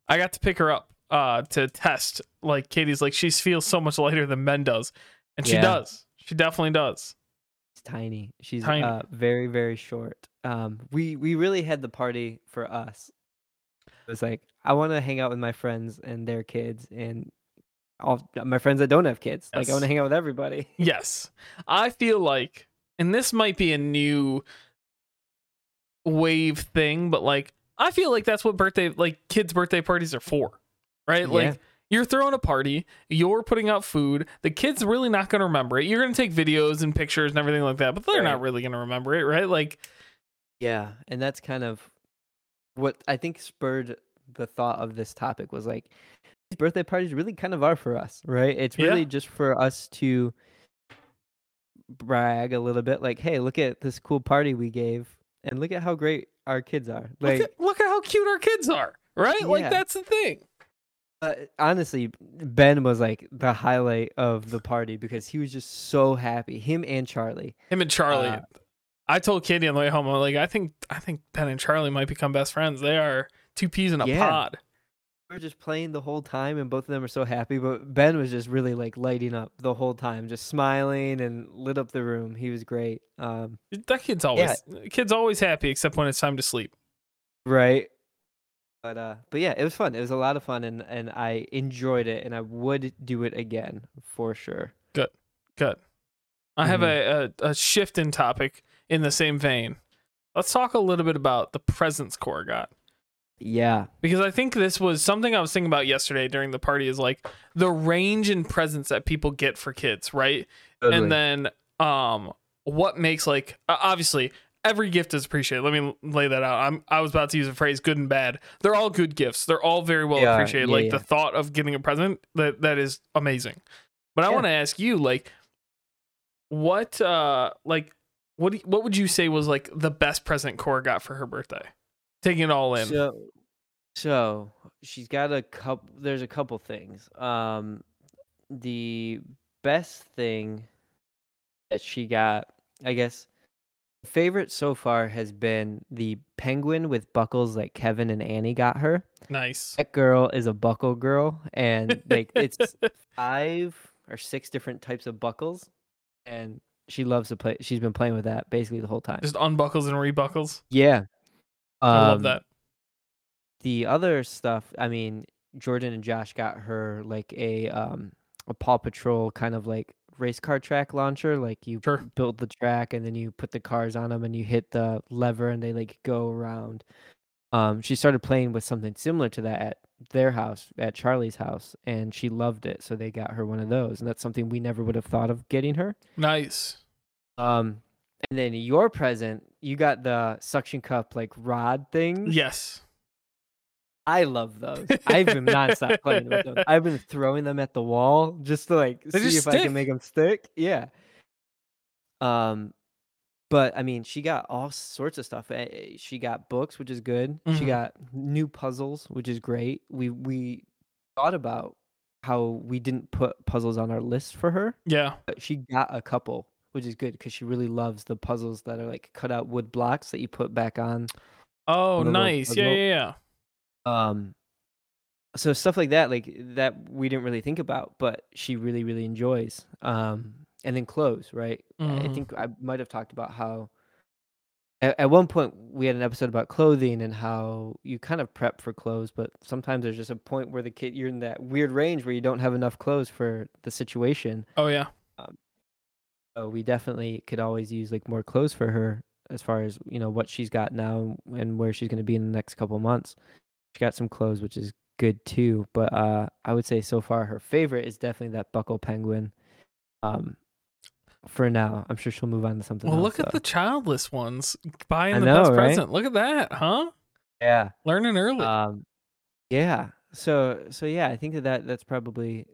I got to pick her up uh, to test. Like Katie's, like she feels so much lighter than Ben does, and yeah. she does. She definitely does. She's tiny. She's tiny. Uh, very, very short. Um, we we really had the party for us. It was like I want to hang out with my friends and their kids and. All my friends that don't have kids. Yes. Like I want to hang out with everybody. Yes. I feel like, and this might be a new wave thing, but like I feel like that's what birthday like kids' birthday parties are for. Right? Yeah. Like you're throwing a party, you're putting out food, the kid's really not gonna remember it. You're gonna take videos and pictures and everything like that, but they're right. not really gonna remember it, right? Like yeah, and that's kind of what I think spurred the thought of this topic was like birthday parties really kind of are for us, right? It's really yeah. just for us to brag a little bit, like, hey, look at this cool party we gave, and look at how great our kids are. Like, look at, look at how cute our kids are, right? Yeah. Like, that's the thing. Uh, honestly, Ben was like the highlight of the party because he was just so happy. Him and Charlie. Him and Charlie. Uh, I told Katie on the way home, I'm like, I think, I think Ben and Charlie might become best friends. They are two peas in a yeah. pod. We were just playing the whole time, and both of them are so happy. But Ben was just really like lighting up the whole time, just smiling and lit up the room. He was great. Um, that kid's always yeah. kid's always happy, except when it's time to sleep, right? But uh, but yeah, it was fun. It was a lot of fun, and, and I enjoyed it, and I would do it again for sure. Good, good. I mm-hmm. have a, a a shift in topic in the same vein. Let's talk a little bit about the presents Cora got. Yeah, because I think this was something I was thinking about yesterday during the party is like the range in presents that people get for kids, right? Totally. And then um, what makes like uh, obviously every gift is appreciated. Let me lay that out. I'm I was about to use a phrase, good and bad. They're all good gifts. They're all very well yeah, appreciated. Yeah, like yeah. the thought of getting a present that that is amazing. But yeah. I want to ask you, like, what uh, like what do, what would you say was like the best present Cora got for her birthday? Taking it all in. So, So she's got a couple. There's a couple things. Um, the best thing that she got, I guess, favorite so far has been the penguin with buckles like Kevin and Annie got her. Nice. That girl is a buckle girl, and like it's five or six different types of buckles, and she loves to play. She's been playing with that basically the whole time. Just unbuckles and rebuckles. Yeah, um, I love that. The other stuff, I mean, Jordan and Josh got her like a um, a Paw Patrol kind of like race car track launcher. Like you sure. build the track and then you put the cars on them and you hit the lever and they like go around. Um, she started playing with something similar to that at their house, at Charlie's house, and she loved it. So they got her one of those, and that's something we never would have thought of getting her. Nice. Um, and then your present, you got the suction cup like rod thing. Yes. I love those. I've been nonstop playing with them. I've been throwing them at the wall just to like they see if stick. I can make them stick. Yeah. Um, but I mean, she got all sorts of stuff. She got books, which is good. Mm-hmm. She got new puzzles, which is great. We we thought about how we didn't put puzzles on our list for her. Yeah. But she got a couple, which is good because she really loves the puzzles that are like cut out wood blocks that you put back on. Oh, nice. Yeah, yeah, yeah. Um, so stuff like that, like that we didn't really think about, but she really, really enjoys. Um, and then clothes, right? Mm-hmm. I think I might have talked about how at, at one point we had an episode about clothing and how you kind of prep for clothes, but sometimes there's just a point where the kid, you're in that weird range where you don't have enough clothes for the situation. Oh, yeah. Um, so we definitely could always use like more clothes for her as far as, you know, what she's got now and where she's going to be in the next couple months. She got some clothes, which is good too. But uh, I would say so far her favorite is definitely that buckle penguin. Um, for now, I'm sure she'll move on to something well, else. Well, look so. at the childless ones buying I the know, best right? present. Look at that, huh? Yeah, learning early. Um, yeah. So, so yeah, I think that, that that's probably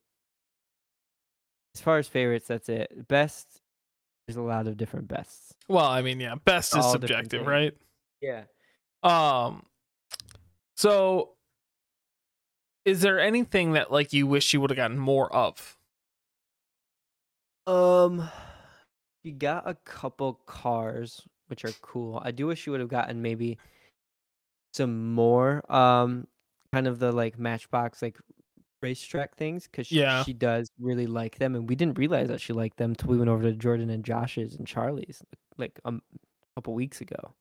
as far as favorites. That's it. Best. There's a lot of different bests. Well, I mean, yeah, best All is subjective, right? Yeah. Um. So, is there anything that like you wish you would have gotten more of? Um, you got a couple cars, which are cool. I do wish you would have gotten maybe some more, um, kind of the like Matchbox like racetrack things, because she, yeah. she does really like them, and we didn't realize that she liked them until we went over to Jordan and Josh's and Charlie's like um, a couple weeks ago.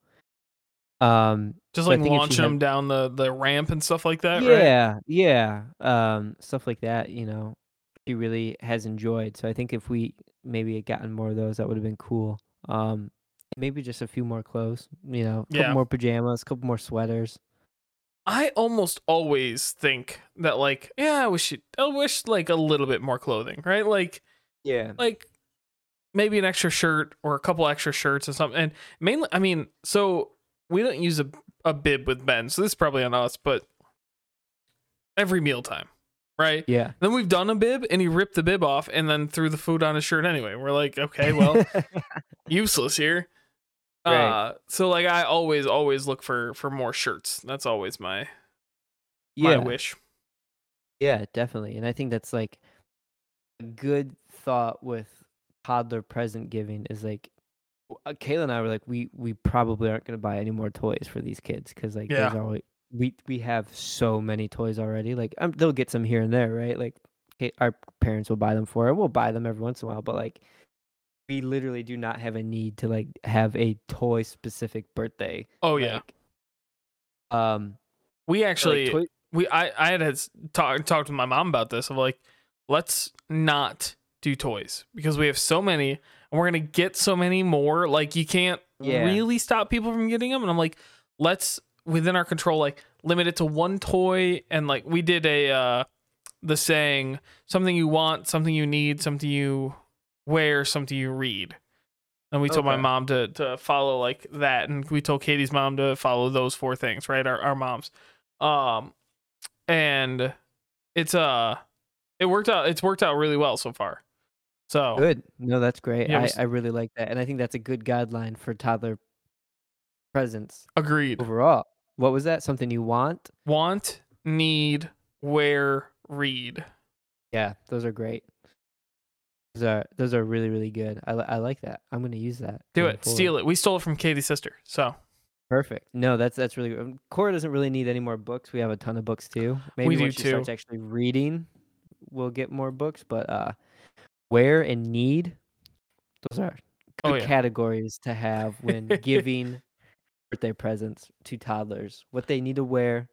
um just like launching them had... down the the ramp and stuff like that, yeah right? yeah um stuff like that, you know, she really has enjoyed. So I think if we maybe had gotten more of those, that would have been cool. Um maybe just a few more clothes, you know, a couple yeah. more pajamas, a couple more sweaters. I almost always think that like yeah I wish I wish like a little bit more clothing, right? Like yeah like maybe an extra shirt or a couple extra shirts or something. And mainly I mean so we don't use a, a bib with Ben, so this is probably on us, but every mealtime, right? Yeah. Then we've done a bib, and he ripped the bib off and then threw the food on his shirt anyway. We're like, okay, well, useless here. Right. Uh, so, like, I always, always look for, for more shirts. That's always my, yeah. my wish. Yeah, definitely. And I think that's, like, a good thought with toddler present giving is, like, Kayla and I were like, we we probably aren't going to buy any more toys for these kids because like yeah. there's always, we we have so many toys already. Like um, they'll get some here and there, right? Like our parents will buy them for her. We'll buy them every once in a while, but like we literally do not have a need to like have a toy specific birthday. Oh like, yeah. Um, we actually like, toy- we I I had, had talked talked with my mom about this. I'm like, let's not do toys because we have so many. And we're going to get so many more. Like, you can't yeah. really stop people from getting them. And I'm like, let's, within our control, like, limit it to one toy. And, like, we did a, uh, the saying, something you want, something you need, something you wear, something you read. And we okay. told my mom to to follow, like, that. And we told Katie's mom to follow those four things, right? Our, our moms. Um, and it's, uh, it worked out, it's worked out really well so far. So good. No, that's great. Yeah, I, I really like that. And I think that's a good guideline for toddler presents. Agreed. Overall. What was that? Something you want? Want, need, wear, read. Yeah, those are great. Those are those are really, really good. I, I like that. I'm going to use that. Do it. Forward. Steal it. We stole it from Katie's sister, so... Perfect. No, that's that's really good. Cora doesn't really need any more books. We have a ton of books, too. Maybe we when do she too. starts actually reading, we'll get more books. But uh, where and need, those are good oh, yeah. categories to have when giving birthday presents to toddlers. What they need to wear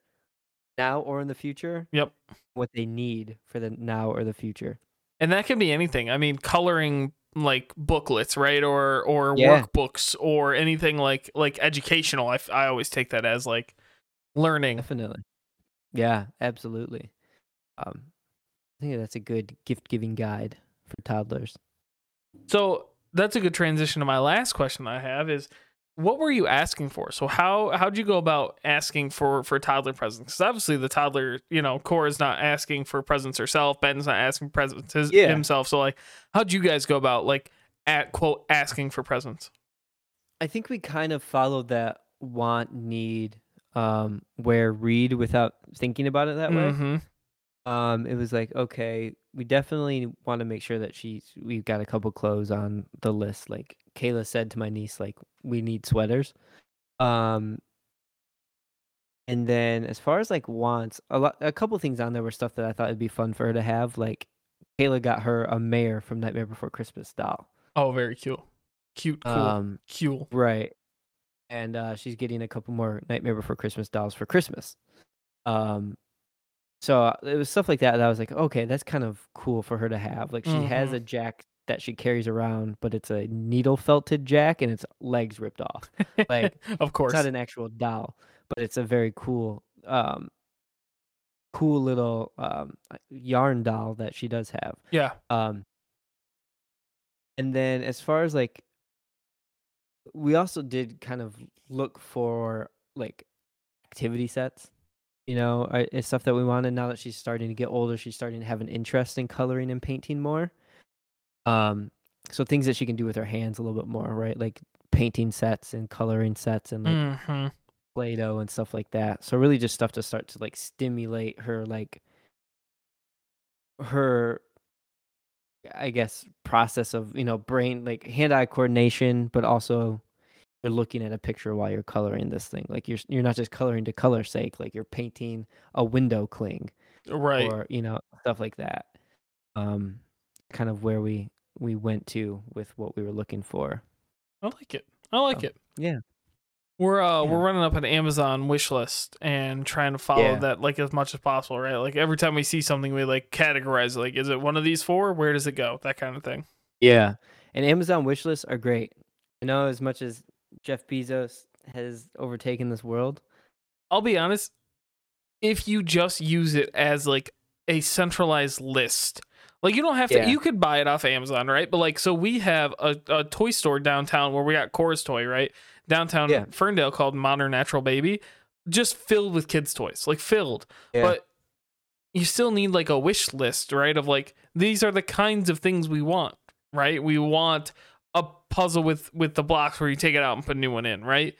now or in the future. Yep. What they need for the now or the future. And that can be anything. I mean, coloring like booklets, right? Or or yeah. workbooks or anything like like educational. I, I always take that as like learning. Definitely. Yeah, absolutely. Um, I think that's a good gift-giving guide for toddlers. So that's a good transition to my last question that I have is, what were you asking for? So how how'd you go about asking for, for toddler presents? Because obviously the toddler, you know, Cora's not asking for presents herself. Ben's not asking presents his, yeah. himself. So like, how'd you guys go about like at quote asking for presents? I think we kind of followed that want, need, um, wear, read without thinking about it that mm-hmm. way. Um, it was like, okay, we definitely want to make sure that she's, we've got a couple clothes on the list. Like Kayla said to my niece, like, we need sweaters. Um, and then as far as like wants, a lot, a couple things on there were stuff that I thought it'd be fun for her to have. Like Kayla got her a mare from Nightmare Before Christmas doll. Oh, very cute. Cute. Cool. Um, cute. Right. And, uh, she's getting a couple more Nightmare Before Christmas dolls for Christmas. Um, So it was stuff like that that I was like, okay, that's kind of cool for her to have. Like she mm-hmm. has a jack that she carries around, but it's a needle felted jack and its legs ripped off. Like, of course, it's not an actual doll, but it's a very cool, um, cool little um, yarn doll that she does have. Yeah. Um, and then as far as like, we also did kind of look for like activity sets. You know, it's stuff that we wanted. Now that she's starting to get older, she's starting to have an interest in coloring and painting more. Um, so things that she can do with her hands a little bit more, right? Like painting sets and coloring sets and like mm-hmm. Play-Doh and stuff like that. So really just stuff to start to like stimulate her, like her, I guess, process of, you know, brain, like hand-eye coordination, but also... You're looking at a picture while you're coloring this thing. Like you're you're not just coloring to color's sake. Like you're painting a window cling, right? Or you know stuff like that. Um, kind of where we we went to with what we were looking for. I like it. I like so, it. Yeah, we're uh yeah. we're running up an Amazon wish list and trying to follow yeah. that like as much as possible, right? Like every time we see something, we like categorize. Like, is it one of these four? Where does it go? That kind of thing. Yeah, and Amazon wish lists are great. You know, as much as Jeff Bezos has overtaken this world. I'll be honest, if you just use it as like a centralized list, like you don't have to, yeah. you could buy it off Amazon, right? But like, so we have a, a toy store downtown where we got Cora's toy, right? Downtown yeah. Ferndale called Modern Natural Baby, just filled with kids' toys, like filled. Yeah. But you still need like a wish list, right? Of like, these are the kinds of things we want, right? We want a puzzle with with the blocks where you take it out and put a new one in, right?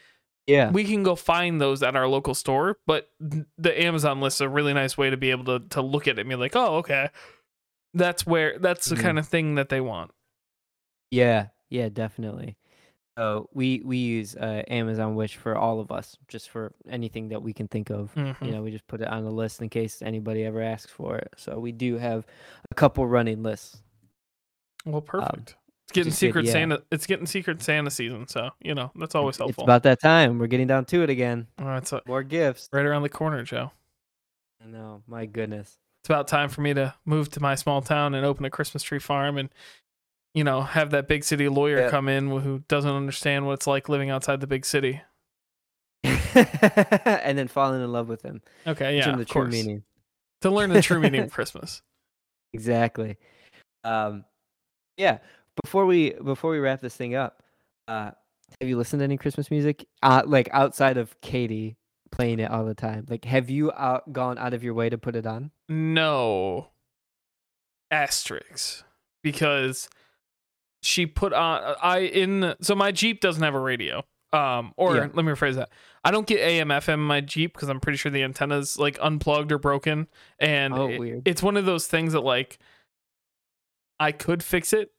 Yeah, we can go find those at our local store, but the Amazon list is a really nice way to be able to to look at it and be like, oh, okay, that's where that's the mm-hmm. kind of thing that they want. Yeah, yeah, definitely. So we we use uh, Amazon Wish for all of us, just for anything that we can think of. Mm-hmm. You know, we just put it on a list in case anybody ever asks for it. So we do have a couple running lists. Well, perfect. Um, It's getting Just Secret good, yeah. Santa. It's getting Secret Santa season, so you know that's always helpful. It's about that time. We're getting down to it again. All right, so more gifts right around the corner, Joe. I know. My goodness, it's about time for me to move to my small town and open a Christmas tree farm, and you know have that big city lawyer yep. come in who doesn't understand what it's like living outside the big city, and then falling in love with him. Okay, yeah, of the true meaning. To learn the true meaning of Christmas. Exactly. Um, yeah. Before we before we wrap this thing up, uh, have you listened to any Christmas music? Uh, like outside of Katie playing it all the time, like have you out, gone out of your way to put it on? No, asterisk, because she put on I in so my Jeep doesn't have a radio. Um, or yeah. let me rephrase that. I don't get A M F M in my Jeep because I'm pretty sure the antenna's like unplugged or broken. And oh, it, it's one of those things that like I could fix it,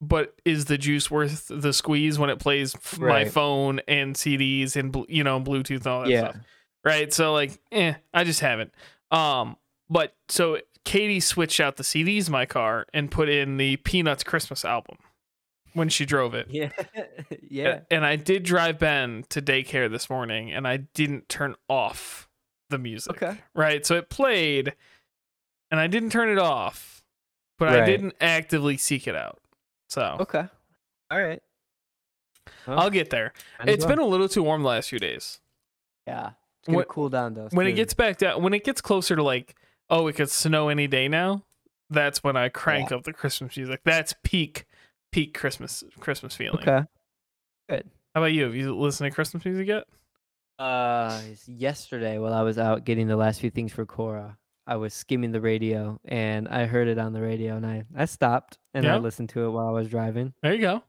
but is the juice worth the squeeze when it plays right. my phone and C Ds and, you know, Bluetooth and all that yeah. stuff. Right. So like, eh, I just haven't. Um, but so Katie switched out the C Ds in my car and put in the Peanuts Christmas album when she drove it. Yeah. yeah. And I did drive Ben to daycare this morning and I didn't turn off the music. Okay. Right. So it played and I didn't turn it off, but right. I didn't actively seek it out. So, okay. All right. Well, I'll get there. It's well. been a little too warm the last few days. Yeah. It's going to cool down though. It's when good. it gets back down, when it gets closer to like, oh, it could snow any day now. That's when I crank yeah. up the Christmas music. That's peak. Peak Christmas Christmas feeling. Okay. Good. How about you? Have you listened to Christmas music yet? Uh, yesterday while I was out getting the last few things for Cora, I was skimming the radio and I heard it on the radio and I, I stopped and yeah. I listened to it while I was driving. There you go.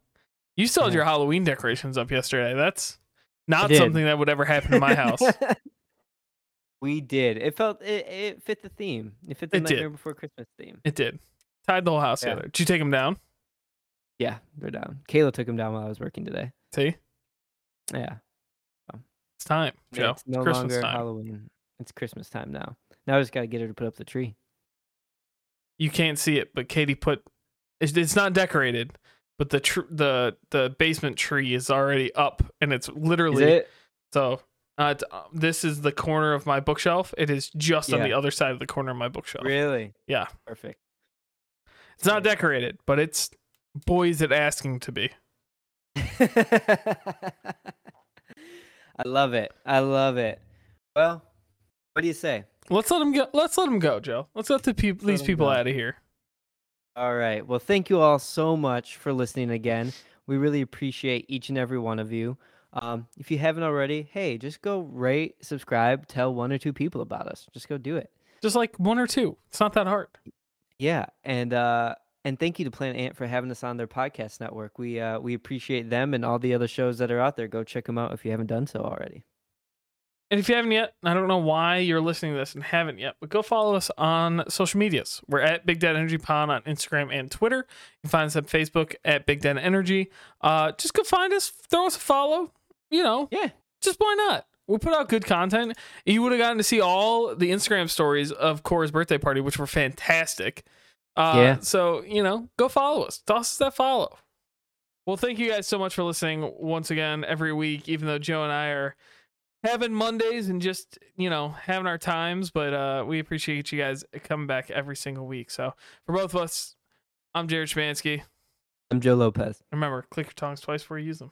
You still yeah. had your Halloween decorations up yesterday. That's not something that would ever happen in my house. We did. It felt it, it fit the theme. It fit the it Nightmare did. Before Christmas theme. It did. Tied the whole house yeah. together. Did you take them down? Yeah, they're down. Kayla took them down while I was working today. See? Yeah. So. It's time, Joe. It's no Christmas longer time. Halloween. It's Christmas time now. Now I just got to get her to put up the tree. You can't see it, but Katie put... It's, it's not decorated, but the tr- the the basement tree is already up, and it's literally... Is it? So uh, it's, uh, this is the corner of my bookshelf. It is just yeah. on the other side of the corner of my bookshelf. Really? Yeah. Perfect. It's not decorated, but it's... Boys at asking to be. I love it. I love it. Well, what do you say? Let's let them go. Let's let them go, Joe. Let's let the pe- let these people go. out of here. All right. Well, thank you all so much for listening again. We really appreciate each and every one of you. Um, if you haven't already, hey, just go rate, subscribe, tell one or two people about us. Just go do it. Just like one or two. It's not that hard. Yeah, and. uh And thank you to Planet Ant for having us on their podcast network. We uh, we appreciate them and all the other shows that are out there. Go check them out if you haven't done so already. And if you haven't yet, I don't know why you're listening to this and haven't yet, but go follow us on social medias. We're at Big Dad Energy Pod on Instagram and Twitter. You can find us on Facebook at Big Dad Energy. Uh, just go find us, throw us a follow. You know, yeah, just why not? We put out good content. You would have gotten to see all the Instagram stories of Cora's birthday party, which were fantastic. Uh, yeah. So, you know, go follow us. Toss us that follow. Well, thank you guys so much for listening once again every week, even though Joe and I are having Mondays and just, you know, having our times. But uh, we appreciate you guys coming back every single week. So for both of us, I'm Jared Szymanski. I'm Joe Lopez. Remember, click your tongues twice before you use them.